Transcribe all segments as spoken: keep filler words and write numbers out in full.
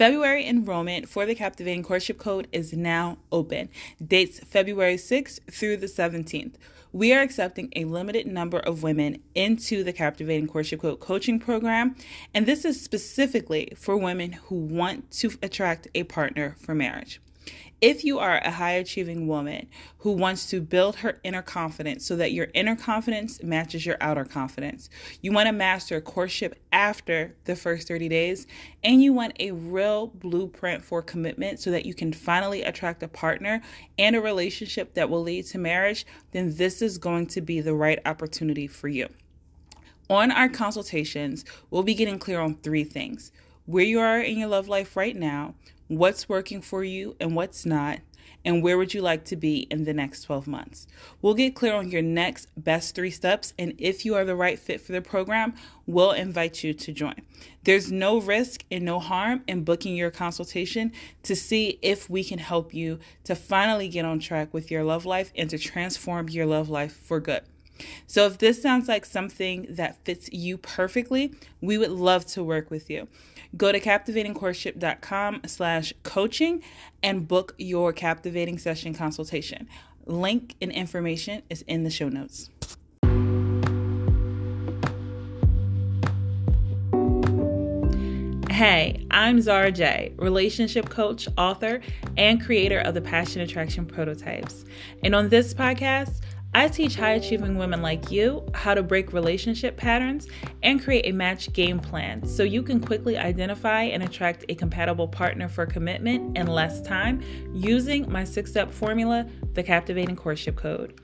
February enrollment for the Captivating Courtship Code is now open. Dates February sixth through the seventeenth. We are accepting a limited number of women into the Captivating Courtship Code coaching program, and this is specifically for women who want to attract a partner for marriage. If you are a high-achieving woman who wants to build her inner confidence so that your inner confidence matches your outer confidence, you want to master courtship after the first thirty days, and you want a real blueprint for commitment so that you can finally attract a partner and a relationship that will lead to marriage, then this is going to be the right opportunity for you. On our consultations, we'll be getting clear on three things: where you are in your love life right now, what's working for you and what's not, and where would you like to be in the next twelve months. We'll get clear on your next best three steps, and if you are the right fit for the program, we'll invite you to join. There's no risk and no harm in booking your consultation to see if we can help you to finally get on track with your love life and to transform your love life for good. So if this sounds like something that fits you perfectly, we would love to work with you. Go to captivating courtship dot com slash coaching and book your captivating session consultation. Link and information is in the show notes. Hey, I'm Zara J, relationship coach, author, and creator of the Passion Attraction Prototypes. And on this podcast, I teach high-achieving women like you how to break relationship patterns and create a match game plan so you can quickly identify and attract a compatible partner for commitment in less time using my six-step formula, the Captivating Courtship Code.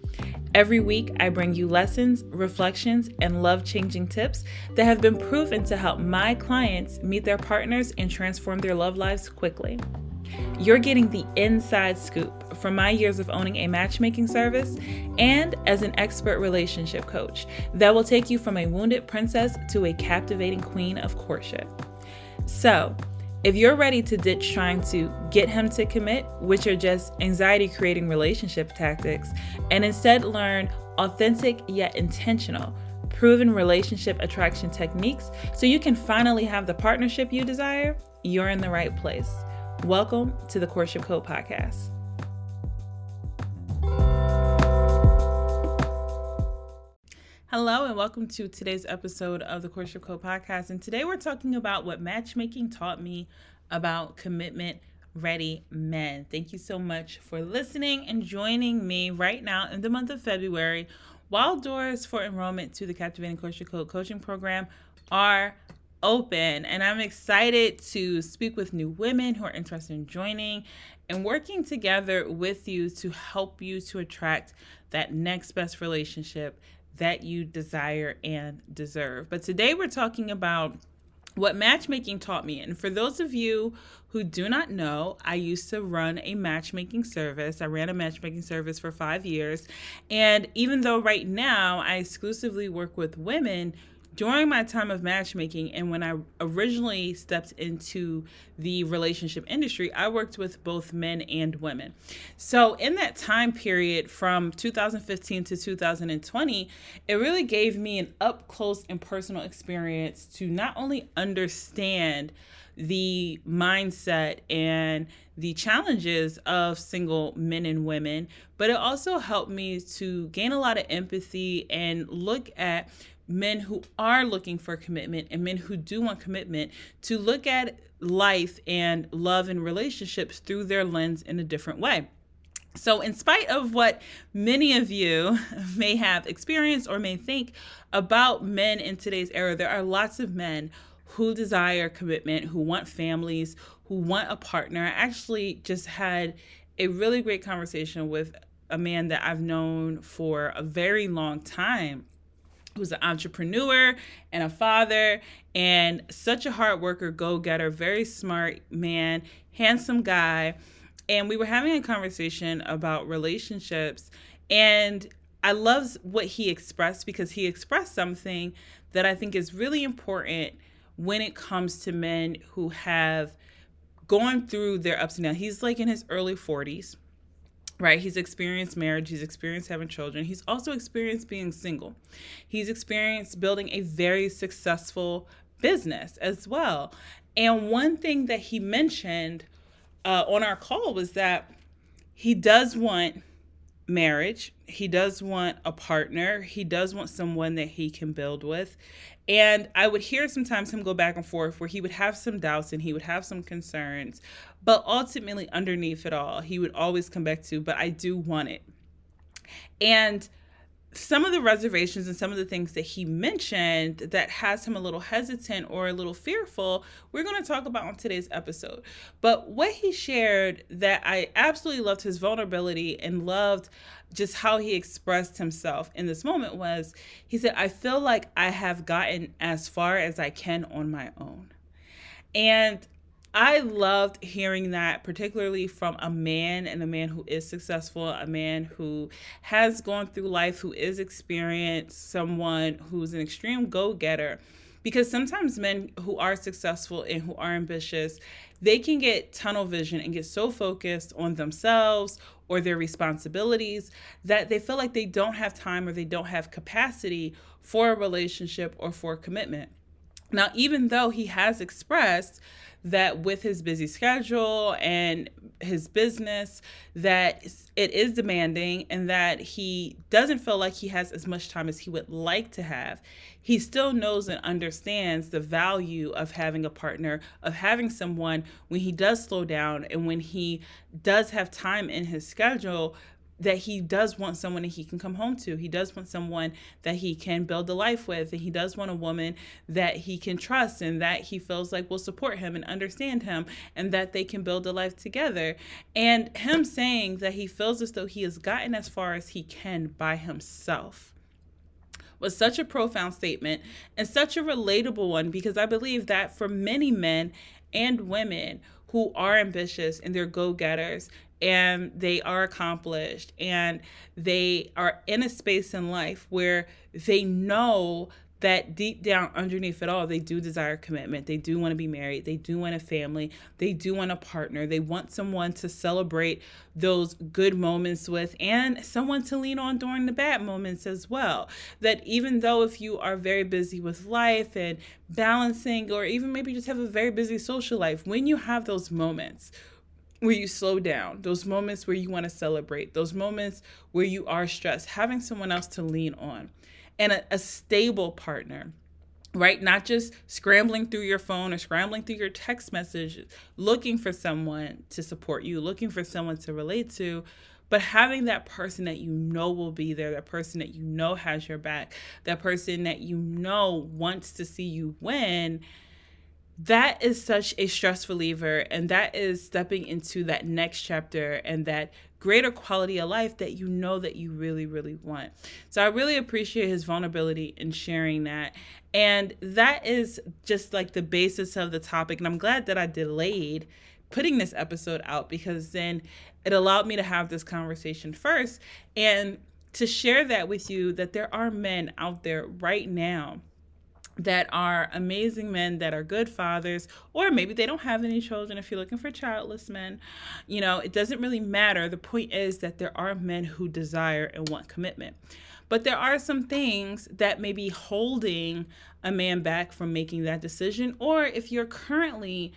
Every week, I bring you lessons, reflections, and love-changing tips that have been proven to help my clients meet their partners and transform their love lives quickly. You're getting the inside scoop from my years of owning a matchmaking service and as an expert relationship coach that will take you from a wounded princess to a captivating queen of courtship. So, if you're ready to ditch trying to get him to commit, which are just anxiety-creating relationship tactics, and instead learn authentic yet intentional, proven relationship attraction techniques so you can finally have the partnership you desire, you're in the right place. Welcome to the Courtship Code Podcast. Hello and welcome to today's episode of the Courtship Code Podcast. And today we're talking about what matchmaking taught me about commitment ready men. Thank you so much for listening and joining me right now in the month of February, while doors for enrollment to the Captivating Courtship Code coaching program are open, and I'm excited to speak with new women who are interested in joining and working together with you to help you to attract that next best relationship that you desire and deserve. But today we're talking about what matchmaking taught me. And for those of you who do not know, I used to run a matchmaking service. I ran a matchmaking service for five years. And even though right now I exclusively work with women, during my time of matchmaking and when I originally stepped into the relationship industry, I worked with both men and women. So in that time period from two thousand fifteen to two thousand twenty, it really gave me an up-close and personal experience to not only understand the mindset and the challenges of single men and women, but it also helped me to gain a lot of empathy and look at men who are looking for commitment and men who do want commitment, to look at life and love and relationships through their lens in a different way. So in spite of what many of you may have experienced or may think about men in today's era, there are lots of men who desire commitment, who want families, who want a partner. I actually just had a really great conversation with a man that I've known for a very long time, who's an entrepreneur and a father and such a hard worker, go-getter, very smart man, handsome guy. And we were having a conversation about relationships, and I loved what he expressed, because he expressed something that I think is really important when it comes to men who have gone through their ups and downs. He's like in his early forties, right? He's experienced marriage. He's experienced having children. He's also experienced being single. He's experienced building a very successful business as well. And one thing that he mentioned uh, on our call was that he does want marriage. He does want a partner. He does want someone that he can build with. And I would hear sometimes him go back and forth where he would have some doubts and he would have some concerns, but ultimately underneath it all, he would always come back to, but I do want it. And some of the reservations and some of the things that he mentioned that has him a little hesitant or a little fearful, we're going to talk about on today's episode. But what he shared that I absolutely loved his vulnerability and loved just how he expressed himself in this moment was, he said, I feel like I have gotten as far as I can on my own. And I loved hearing that, particularly from a man, and a man who is successful, a man who has gone through life, who is experienced, someone who's an extreme go-getter. Because sometimes men who are successful and who are ambitious, they can get tunnel vision and get so focused on themselves or their responsibilities that they feel like they don't have time or they don't have capacity for a relationship or for commitment. Now, even though he has expressed that with his busy schedule and his business, that it is demanding and that he doesn't feel like he has as much time as he would like to have, he still knows and understands the value of having a partner, of having someone when he does slow down and when he does have time in his schedule, that he does want someone that he can come home to. He does want someone that he can build a life with. And he does want a woman that he can trust and that he feels like will support him and understand him and that they can build a life together. And him saying that he feels as though he has gotten as far as he can by himself was such a profound statement and such a relatable one, because I believe that for many men and women who are ambitious and they're go-getters, and they are accomplished, and they are in a space in life where they know that deep down underneath it all, they do desire commitment. They do want to be married. They do want a family. They do want a partner. They want someone to celebrate those good moments with and someone to lean on during the bad moments as well. That even though if you are very busy with life and balancing, or even maybe just have a very busy social life, when you have those moments where you slow down, those moments where you want to celebrate, those moments where you are stressed, having someone else to lean on and a, a stable partner, right? Not just scrambling through your phone or scrambling through your text messages, looking for someone to support you, looking for someone to relate to, but having that person that you know will be there, that person that you know has your back, that person that you know wants to see you win. That is such a stress reliever, and that is stepping into that next chapter and that greater quality of life that you know that you really, really want. So I really appreciate his vulnerability in sharing that. And that is just like the basis of the topic. And I'm glad that I delayed putting this episode out, because then it allowed me to have this conversation first and to share that with you, that there are men out there right now that are amazing men, that are good fathers, or maybe they don't have any children if you're looking for childless men. You know, it doesn't really matter. The point is that there are men who desire and want commitment. But there are some things that may be holding a man back from making that decision. Or if you're currently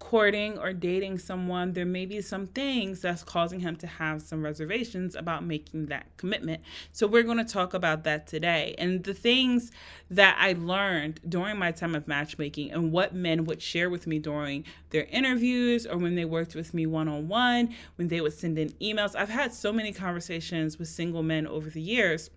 courting or dating someone, there may be some things that's causing him to have some reservations about making that commitment. So we're going to talk about that today, and the things that I learned during my time of matchmaking and what men would share with me during their interviews or when they worked with me one-on-one, when they would send in emails. I've had so many conversations with single men over the years,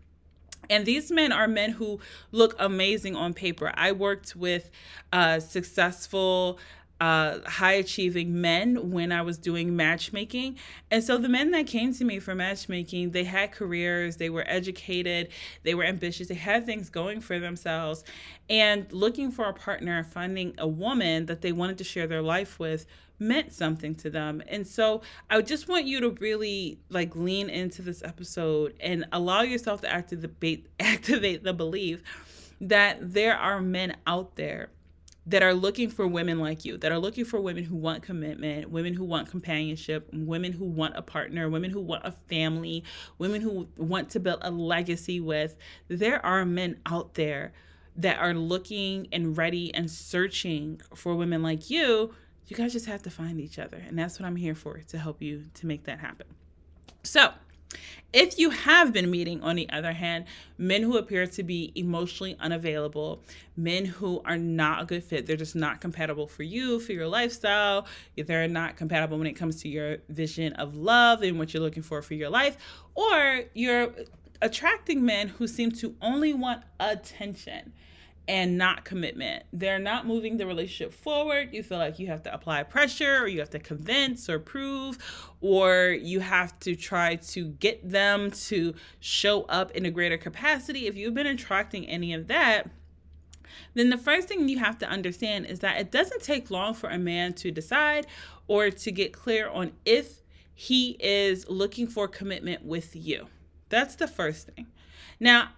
and these men are men who look amazing on paper. I worked with uh, successful Uh, high achieving men when I was doing matchmaking. And so the men that came to me for matchmaking, they had careers, they were educated, they were ambitious, they had things going for themselves, and looking for a partner, finding a woman that they wanted to share their life with meant something to them. And so I just want you to really like lean into this episode and allow yourself to activate, activate the belief that there are men out there that are looking for women like you, that are looking for women who want commitment, women who want companionship, women who want a partner, women who want a family, women who want to build a legacy with. There are men out there that are looking and ready and searching for women like you, you guys just have to find each other. And that's what I'm here for, to help you to make that happen. So if you have been meeting, on the other hand, men who appear to be emotionally unavailable, men who are not a good fit, they're just not compatible for you, for your lifestyle, they're not compatible when it comes to your vision of love and what you're looking for for your life, or you're attracting men who seem to only want attention and not commitment. They're not moving the relationship forward. You feel like you have to apply pressure, or you have to convince or prove, or you have to try to get them to show up in a greater capacity. If you've been attracting any of that, then the first thing you have to understand is that it doesn't take long for a man to decide or to get clear on if he is looking for commitment with you. That's the first thing. Now,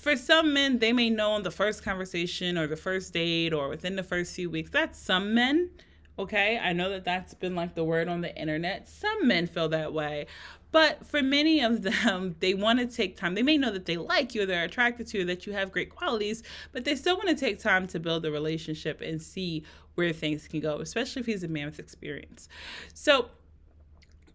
for some men, they may know on the first conversation or the first date or within the first few weeks. That's some men, okay? I know that that's been like the word on the internet. Some men feel that way. But for many of them, they want to take time. They may know that they like you, they're attracted to you, that you have great qualities, but they still want to take time to build a relationship and see where things can go, especially if he's a man with experience. So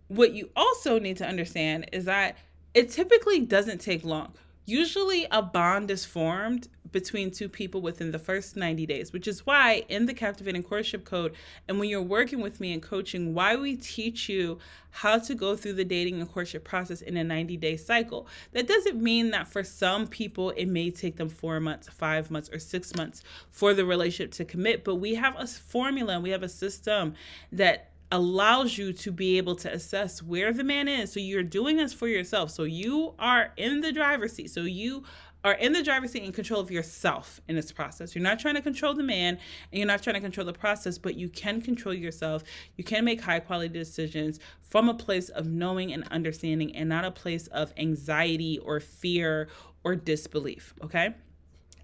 what you also need to understand is that it typically doesn't take long. Usually a bond is formed between two people within the first ninety days, which is why in the Captivating Courtship Code, and when you're working with me in coaching, why we teach you how to go through the dating and courtship process in a ninety day cycle. That doesn't mean that for some people, it may take them four months, five months, or six months for the relationship to commit, but we have a formula and we have a system that allows you to be able to assess where the man is. So you're doing this for yourself. So you are in the driver's seat. So you are in the driver's seat in control of yourself in this process. You're not trying to control the man and you're not trying to control the process, but you can control yourself. You can make high quality decisions from a place of knowing and understanding, and not a place of anxiety or fear or disbelief, okay?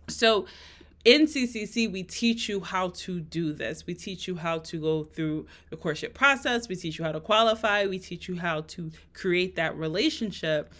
So in C C C, we teach you how to do this. We teach you how to go through the courtship process. We teach you how to qualify. We teach you how to create that relationship.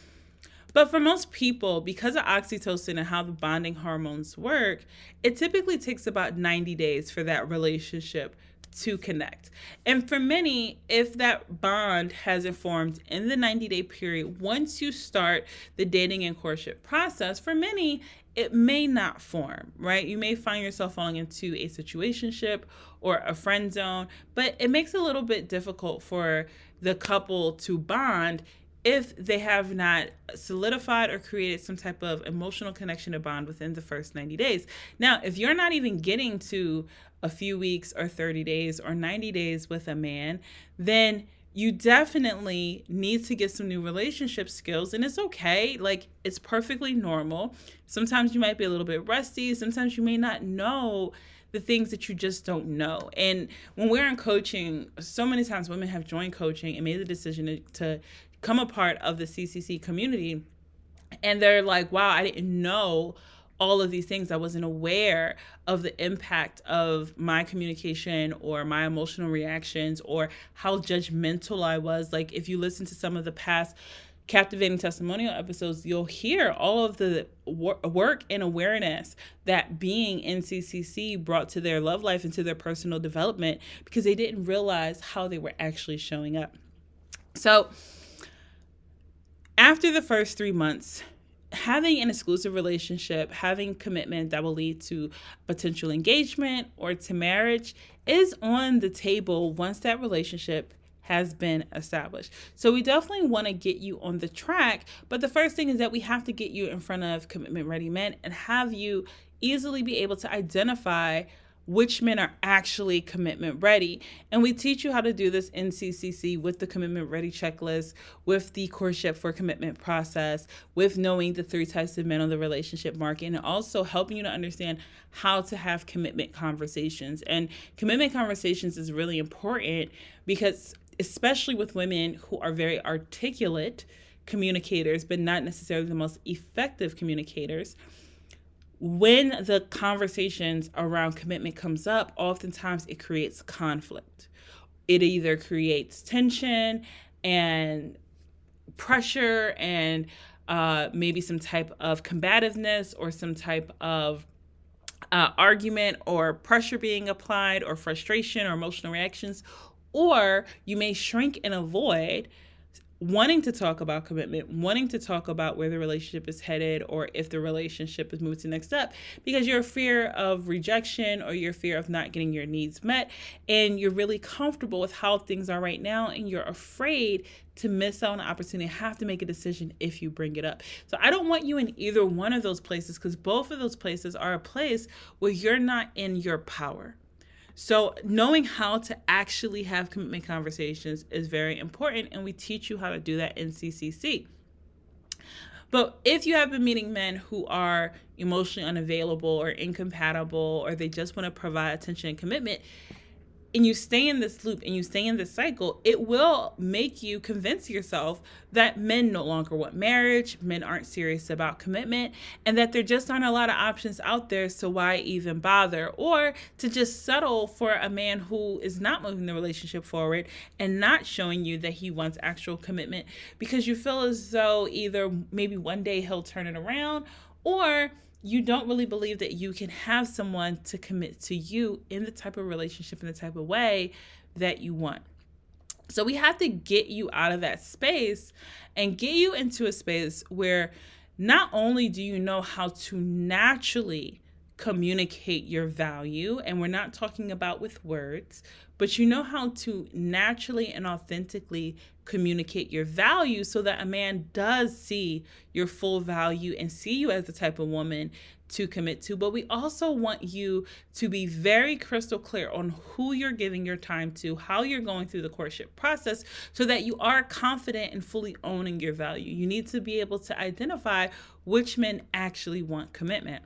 But for most people, because of oxytocin and how the bonding hormones work, it typically takes about ninety days for that relationship to connect. And for many, if that bond hasn't formed in the ninety day period, once you start the dating and courtship process, for many, it may not form, right? You may find yourself falling into a situationship or a friend zone, but it makes it a little bit difficult for the couple to bond if they have not solidified or created some type of emotional connection to bond within the first ninety days. Now, if you're not even getting to a few weeks or thirty days or ninety days with a man, then you definitely need to get some new relationship skills, and it's okay. Like, it's perfectly normal. Sometimes you might be a little bit rusty. Sometimes you may not know the things that you just don't know. And when we're in coaching, so many times women have joined coaching and made the decision to, to come a part of the C C C community. And they're like, wow, I didn't know all of these things. I wasn't aware of the impact of my communication or my emotional reactions or how judgmental I was. Like, if you listen to some of the past Captivating testimonial episodes, you'll hear all of the wor work and awareness that being in C C C brought to their love life and to their personal development, because they didn't realize how they were actually showing up. So after the first three months, having an exclusive relationship, having commitment that will lead to potential engagement or to marriage is on the table once that relationship has been established. So we definitely want to get you on the track, but the first thing is that we have to get you in front of commitment ready men and have you easily be able to identify which men are actually commitment ready. And we teach you how to do this in C C C with the commitment ready checklist, with the courtship for commitment process, with knowing the three types of men on the relationship market, and also helping you to understand how to have commitment conversations. And commitment conversations is really important because, especially with women who are very articulate communicators, but not necessarily the most effective communicators, when the conversations around commitment comes up, oftentimes it creates conflict. It either creates tension and pressure and uh, maybe some type of combativeness or some type of uh, argument or pressure being applied or frustration or emotional reactions, or you may shrink and avoid wanting to talk about commitment, wanting to talk about where the relationship is headed or if the relationship is moved to the next step, because your fear of rejection or your fear of not getting your needs met, and you're really comfortable with how things are right now, and you're afraid to miss out on an opportunity, have to make a decision if you bring it up. So I don't want you in either one of those places, because both of those places are a place where you're not in your power. So knowing how to actually have commitment conversations is very important, and we teach you how to do that in C C C. But if you have been meeting men who are emotionally unavailable or incompatible, or they just want to provide attention and commitment, and you stay in this loop and you stay in this cycle, it will make you convince yourself that men no longer want marriage, men aren't serious about commitment, and that there just aren't a lot of options out there, so why even bother? Or to just settle for a man who is not moving the relationship forward and not showing you that he wants actual commitment, because you feel as though either maybe one day he'll turn it around, or you don't really believe that you can have someone to commit to you in the type of relationship, in the type of way that you want. So we have to get you out of that space and get you into a space where not only do you know how to naturally communicate your value, and we're not talking about with words, but you know how to naturally and authentically communicate your value so that a man does see your full value and see you as the type of woman to commit to. But we also want you to be very crystal clear on who you're giving your time to, how you're going through the courtship process, so that you are confident in fully owning your value. You need to be able to identify which men actually want commitment.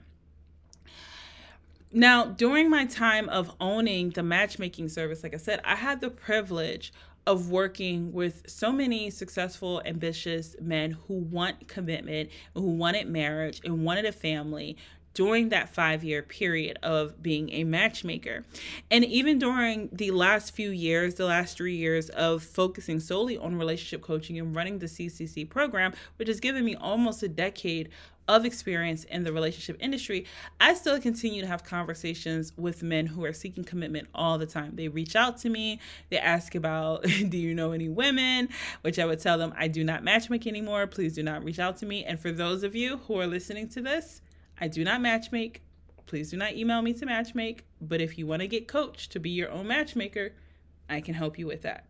Now, during my time of owning the matchmaking service, like I said, I had the privilege of working with so many successful, ambitious men who want commitment, who wanted marriage and wanted a family during that five-year period of being a matchmaker. And even during the last few years, the last three years of focusing solely on relationship coaching and running the C C C program, which has given me almost a decade of experience in the relationship industry, I still continue to have conversations with men who are seeking commitment all the time. They reach out to me, they ask about, do you know any women? Which I would tell them, I do not matchmake anymore, please do not reach out to me. And for those of you who are listening to this, I do not matchmake, please do not email me to matchmake, but if you wanna get coached to be your own matchmaker, I can help you with that,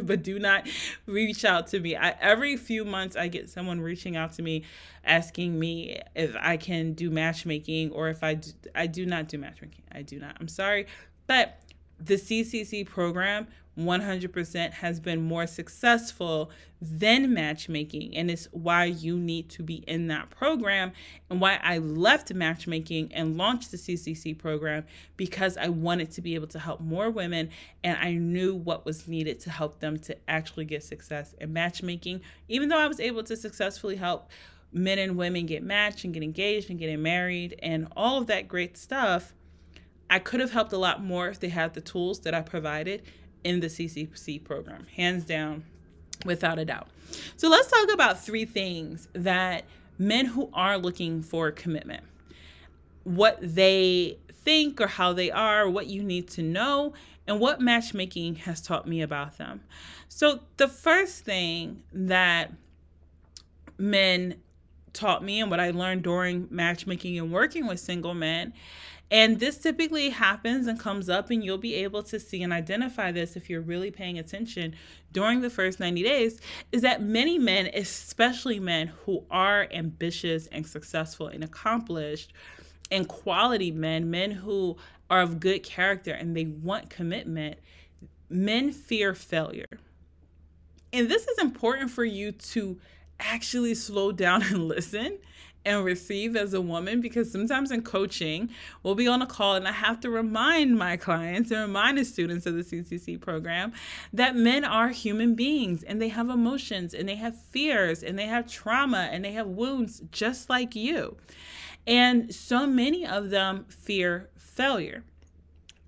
but do not reach out to me. I, every few months I get someone reaching out to me, asking me if I can do matchmaking or if I do, I do not do matchmaking. I do not, I'm sorry. But the C C C program one hundred percent has been more successful than matchmaking. And it's why you need to be in that program and why I left matchmaking and launched the C C C program, because I wanted to be able to help more women. And I knew what was needed to help them to actually get success in matchmaking. Even though I was able to successfully help men and women get matched and get engaged and getting married and all of that great stuff, I could have helped a lot more if they had the tools that I provided in the C C C program, hands down, without a doubt. So let's talk about three things that men who are looking for commitment, what they think or how they are, what you need to know, and what matchmaking has taught me about them. So the first thing that men taught me and what I learned during matchmaking and working with single men, and this typically happens and comes up, and you'll be able to see and identify this if you're really paying attention during the first ninety days, is that many men, especially men who are ambitious and successful and accomplished and quality men, men who are of good character and they want commitment, men fear failure. And this is important for you to actually slow down and listen and receive as a woman, because sometimes in coaching, we'll be on a call and I have to remind my clients and remind the students of the C C C program that men are human beings and they have emotions and they have fears and they have trauma and they have wounds just like you. And so many of them fear failure.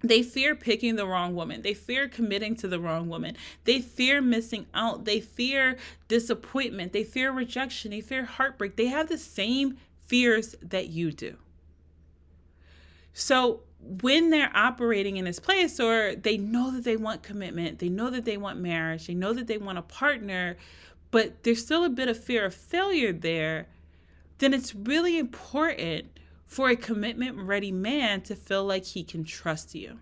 They fear picking the wrong woman. They fear committing to the wrong woman. They fear missing out. They fear disappointment. They fear rejection. They fear heartbreak. They have the same fears that you do. So when they're operating in this place, or they know that they want commitment, they know that they want marriage, they know that they want a partner, but there's still a bit of fear of failure there, then it's really important for a commitment-ready man to feel like he can trust you,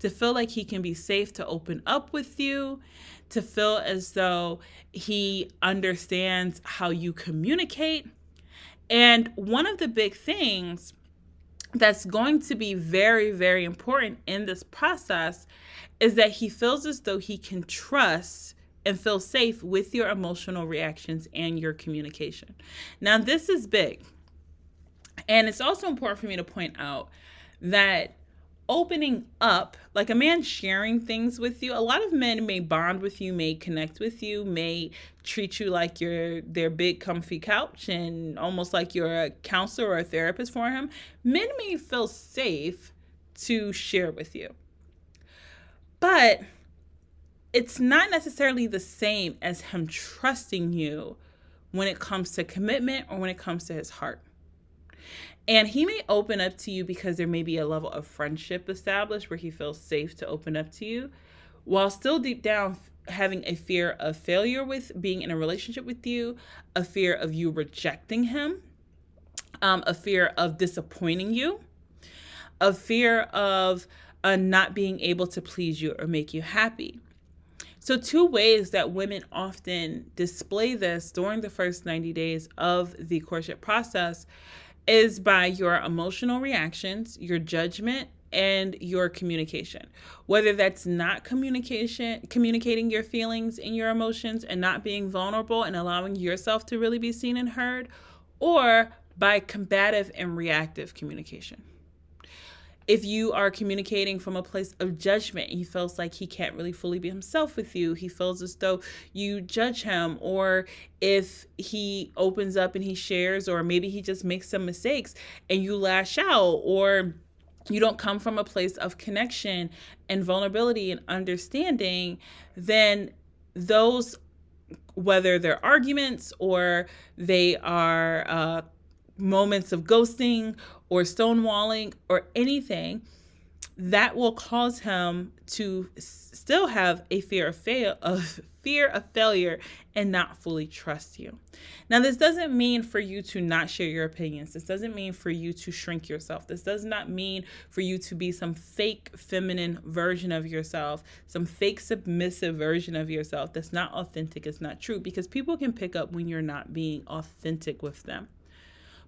to feel like he can be safe to open up with you, to feel as though he understands how you communicate. And one of the big things that's going to be very, very important in this process is that he feels as though he can trust and feel safe with your emotional reactions and your communication. Now, this is big. And it's also important for me to point out that opening up, like a man sharing things with you, a lot of men may bond with you, may connect with you, may treat you like you're their big comfy couch and almost like you're a counselor or a therapist for him. Men may feel safe to share with you, but it's not necessarily the same as him trusting you when it comes to commitment or when it comes to his heart. And he may open up to you because there may be a level of friendship established where he feels safe to open up to you, while still deep down having a fear of failure with being in a relationship with you, a fear of you rejecting him, um, a fear of disappointing you, a fear of uh, not being able to please you or make you happy. So two ways that women often display this during the first ninety days of the courtship process is by your emotional reactions, your judgment, and your communication. Whether that's not communication, communicating your feelings and your emotions and not being vulnerable and allowing yourself to really be seen and heard, or by combative and reactive communication. If you are communicating from a place of judgment, he feels like he can't really fully be himself with you. He feels as though you judge him, or if he opens up and he shares, or maybe he just makes some mistakes and you lash out, or you don't come from a place of connection and vulnerability and understanding, then those, whether they're arguments or they are uh, moments of ghosting or stonewalling or anything, that will cause him to still have a fear of fail of fear of failure and not fully trust you. Now, this doesn't mean for you to not share your opinions. This doesn't mean for you to shrink yourself. This does not mean for you to be some fake feminine version of yourself, some fake submissive version of yourself. That's not authentic. It's not true, because people can pick up when you're not being authentic with them.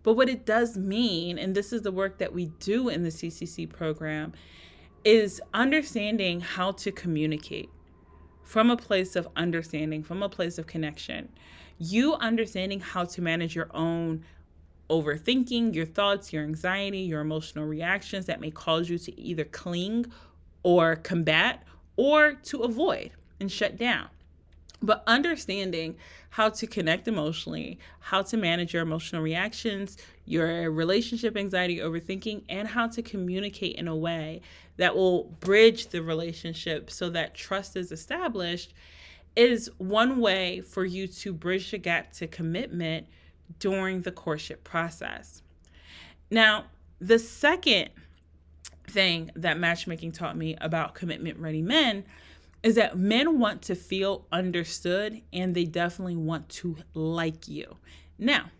But what it does mean, and this is the work that we do in the C C C program, is understanding how to communicate from a place of understanding, from a place of connection. You understanding how to manage your own overthinking, your thoughts, your anxiety, your emotional reactions that may cause you to either cling or combat or to avoid and shut down. But understanding how to connect emotionally, how to manage your emotional reactions, your relationship anxiety, overthinking, and how to communicate in a way that will bridge the relationship so that trust is established is one way for you to bridge the gap to commitment during the courtship process. Now, the second thing that matchmaking taught me about commitment-ready men is that men want to feel understood, and they definitely want to like you. Now,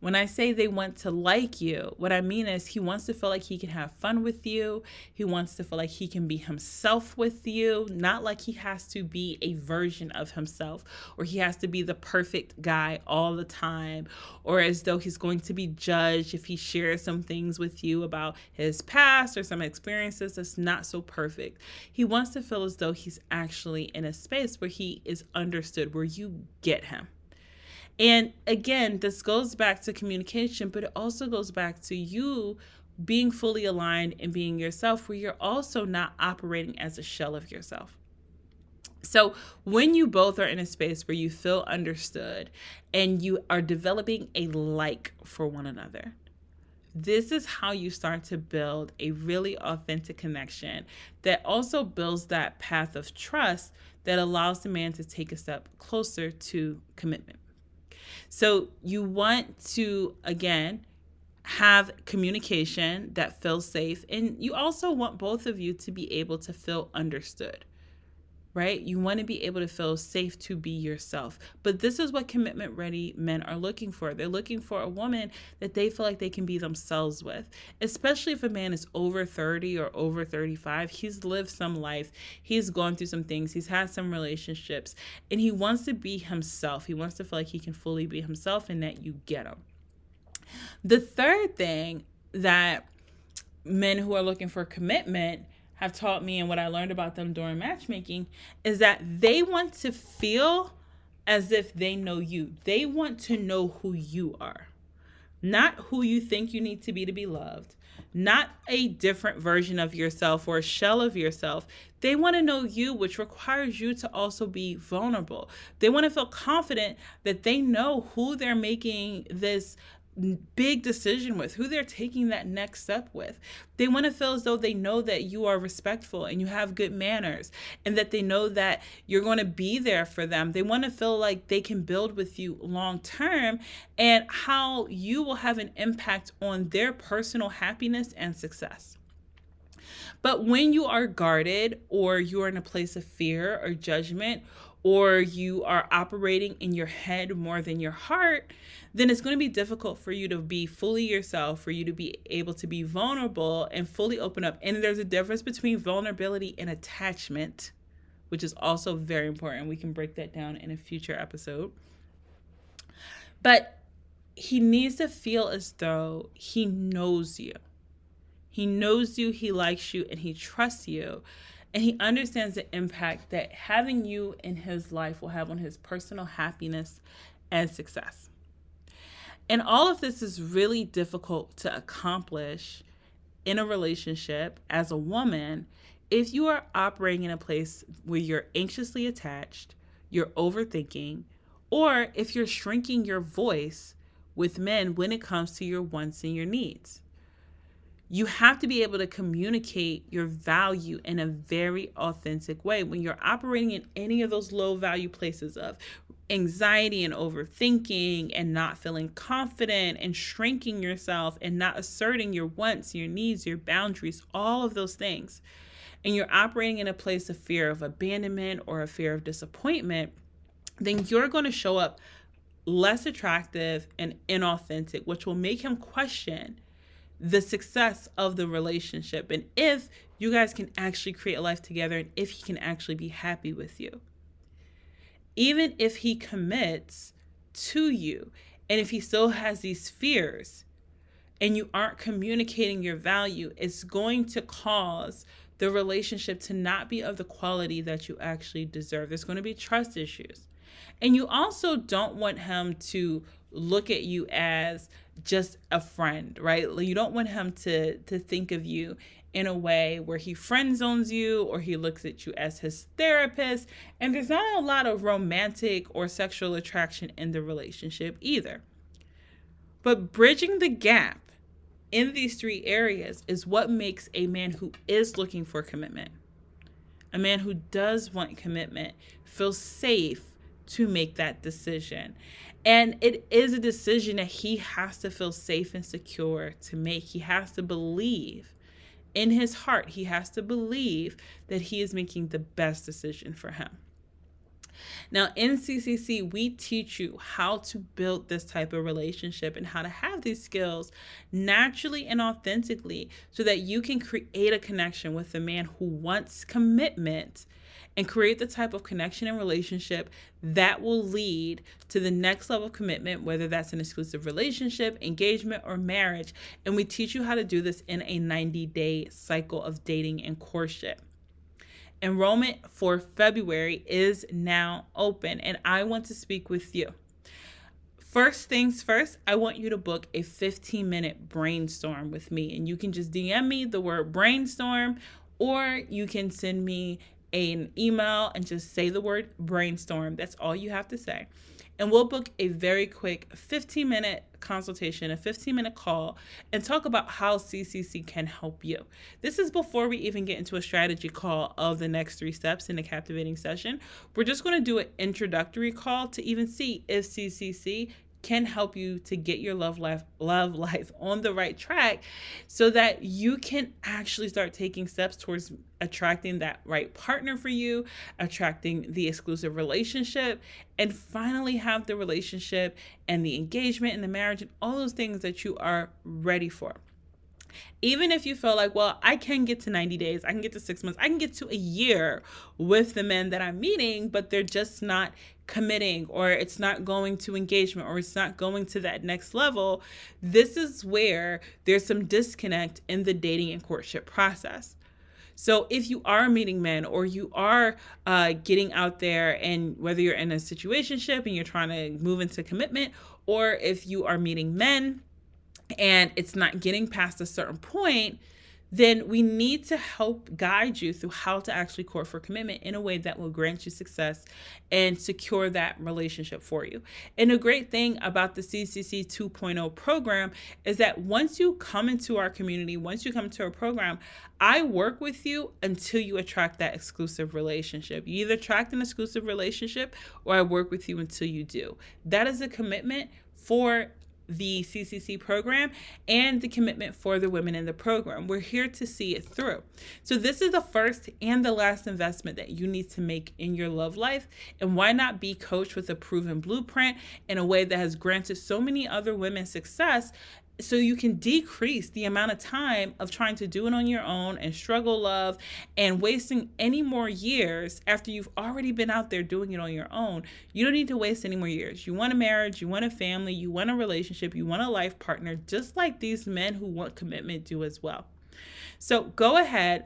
when I say they want to like you, what I mean is he wants to feel like he can have fun with you. He wants to feel like he can be himself with you, not like he has to be a version of himself, or he has to be the perfect guy all the time, or as though he's going to be judged if he shares some things with you about his past or some experiences that's not so perfect. He wants to feel as though he's actually in a space where he is understood, where you get him. And again, this goes back to communication, but it also goes back to you being fully aligned and being yourself, where you're also not operating as a shell of yourself. So when you both are in a space where you feel understood and you are developing a like for one another, this is how you start to build a really authentic connection that also builds that path of trust that allows the man to take a step closer to commitment. So you want to, again, have communication that feels safe. And you also want both of you to be able to feel understood, right? You want to be able to feel safe to be yourself. But this is what commitment ready men are looking for. They're looking for a woman that they feel like they can be themselves with, especially if a man is over thirty or over thirty-five. He's lived some life. He's gone through some things. He's had some relationships, and he wants to be himself. He wants to feel like he can fully be himself and that you get him. The third thing that men who are looking for commitment have taught me, and what I learned about them during matchmaking, is that they want to feel as if they know you. They want to know who you are, not who you think you need to be to be loved, not a different version of yourself or a shell of yourself. They want to know you, which requires you to also be vulnerable. They want to feel confident that they know who they're making this big decision with, who they're taking that next step with. They want to feel as though they know that you are respectful and you have good manners, and that they know that you're going to be there for them. They want to feel like they can build with you long term, and how you will have an impact on their personal happiness and success. But when you are guarded, or you are in a place of fear or judgment, or you are operating in your head more than your heart, then it's going to be difficult for you to be fully yourself, for you to be able to be vulnerable and fully open up. And there's a difference between vulnerability and attachment, which is also very important. We can break that down in a future episode. But he needs to feel as though he knows you. He knows you, he likes you, and he trusts you. And he understands the impact that having you in his life will have on his personal happiness and success. And all of this is really difficult to accomplish in a relationship as a woman if you are operating in a place where you're anxiously attached, you're overthinking, or if you're shrinking your voice with men when it comes to your wants and your needs. You have to be able to communicate your value in a very authentic way. When you're operating in any of those low value places of anxiety and overthinking and not feeling confident and shrinking yourself and not asserting your wants, your needs, your boundaries, all of those things, and you're operating in a place of fear of abandonment or a fear of disappointment, then you're going to show up less attractive and inauthentic, which will make him question the success of the relationship, and if you guys can actually create a life together, and if he can actually be happy with you. Even if he commits to you, and if he still has these fears and you aren't communicating your value, it's going to cause the relationship to not be of the quality that you actually deserve. There's going to be trust issues. And you also don't want him to look at you as just a friend, right? You don't want him to to think of you in a way where he friend zones you, or he looks at you as his therapist. And there's not a lot of romantic or sexual attraction in the relationship either. But bridging the gap in these three areas is what makes a man who is looking for commitment, a man who does want commitment, feel safe to make that decision. And it is a decision that he has to feel safe and secure to make. He has to believe in his heart. He has to believe that he is making the best decision for him. Now, in C C C, we teach you how to build this type of relationship and how to have these skills naturally and authentically, so that you can create a connection with the man who wants commitment and create the type of connection and relationship that will lead to the next level of commitment, whether that's an exclusive relationship, engagement, or marriage. And we teach you how to do this in a ninety-day cycle of dating and courtship. Enrollment for February is now open, and I want to speak with you. First things first, I want you to book a fifteen minute brainstorm with me, and you can just D M me the word brainstorm, or you can send me an email and just say the word brainstorm. That's all you have to say. And we'll book a very quick fifteen minute consultation, a fifteen minute call, and talk about how C C C can help you. This is before we even get into a strategy call of the next three steps in the captivating session. We're just going to do an introductory call to even see if C C C can help you to get your love life, love life on the right track so that you can actually start taking steps towards attracting that right partner for you, attracting the exclusive relationship, and finally have the relationship and the engagement and the marriage and all those things that you are ready for. Even if you feel like, well, I can get to ninety days, I can get to six months, I can get to a year with the men that I'm meeting, but they're just not committing, or it's not going to engagement, or it's not going to that next level. This is where there's some disconnect in the dating and courtship process. So if you are meeting men, or you are uh, getting out there, and whether you're in a situationship and you're trying to move into commitment, or if you are meeting men and it's not getting past a certain point, then we need to help guide you through how to actually court for commitment in a way that will grant you success and secure that relationship for you. And a great thing about the C C C two point oh program is that once you come into our community, once you come to our program, I work with you until you attract that exclusive relationship. You either attract an exclusive relationship, or I work with you until you do. That is a commitment for the C C C program and the commitment for the women in the program. We're here to see it through. So this is the first and the last investment that you need to make in your love life. And why not be coached with a proven blueprint in a way that has granted so many other women success, so you can decrease the amount of time of trying to do it on your own and struggle love and wasting any more years after you've already been out there doing it on your own. You don't need to waste any more years. You want a marriage, you want a family, you want a relationship, you want a life partner, just like these men who want commitment do as well. So go ahead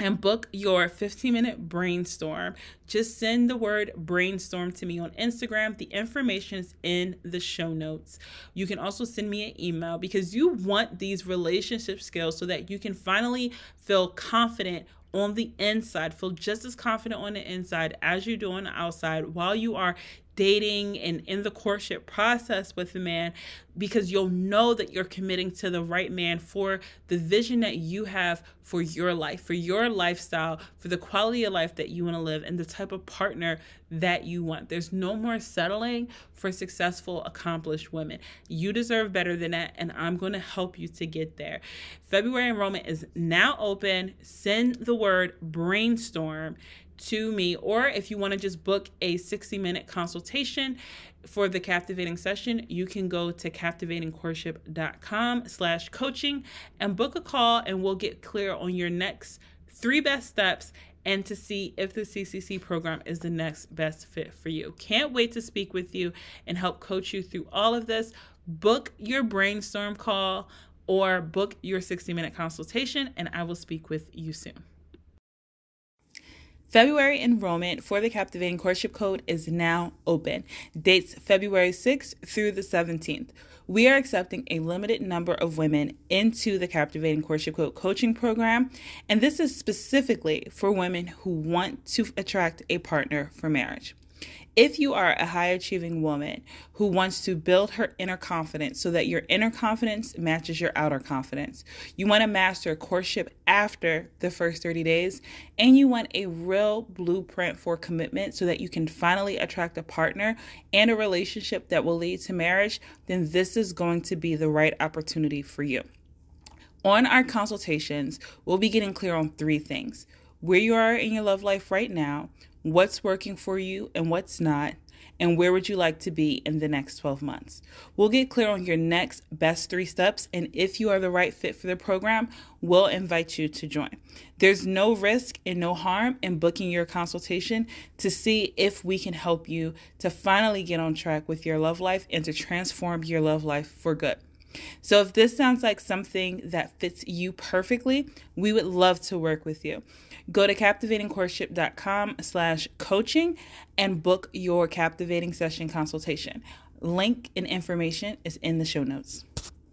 and book your fifteen minute brainstorm. Just send the word brainstorm to me on Instagram. The information is in the show notes. You can also send me an email, because you want these relationship skills so that you can finally feel confident on the inside, feel just as confident on the inside as you do on the outside while you are dating and in the courtship process with a man, because you'll know that you're committing to the right man for the vision that you have for your life, for your lifestyle, for the quality of life that you want to live, and the type of partner that you want. There's no more settling for successful, accomplished women. You deserve better than that, and I'm going to help you to get there. February enrollment is now open. Send the word brainstorm to me, or if you want to just book a sixty minute consultation for the captivating session, you can go to captivating courtship dot com slash coaching and book a call, and we'll get clear on your next three best steps and to see if the C C C program is the next best fit for you. Can't wait to speak with you and help coach you through all of this. Book your brainstorm call or book your sixty minute consultation, and I will speak with you soon. February enrollment for the Captivating Courtship Code is now open. Dates February sixth through the seventeenth. We are accepting a limited number of women into the Captivating Courtship Code coaching program, and this is specifically for women who want to attract a partner for marriage. If you are a high-achieving woman who wants to build her inner confidence so that your inner confidence matches your outer confidence, you want to master courtship after the first thirty days, and you want a real blueprint for commitment so that you can finally attract a partner and a relationship that will lead to marriage, then this is going to be the right opportunity for you. On our consultations, we'll be getting clear on three things: where you are in your love life right now, what's working for you and what's not, and where would you like to be in the next twelve months. We'll get clear on your next best three steps, and if you are the right fit for the program, we'll invite you to join. There's no risk and no harm in booking your consultation to see if we can help you to finally get on track with your love life and to transform your love life for good. So if this sounds like something that fits you perfectly, we would love to work with you. Go to captivating courtship dot com slash coaching and book your captivating session consultation. Link and information is in the show notes.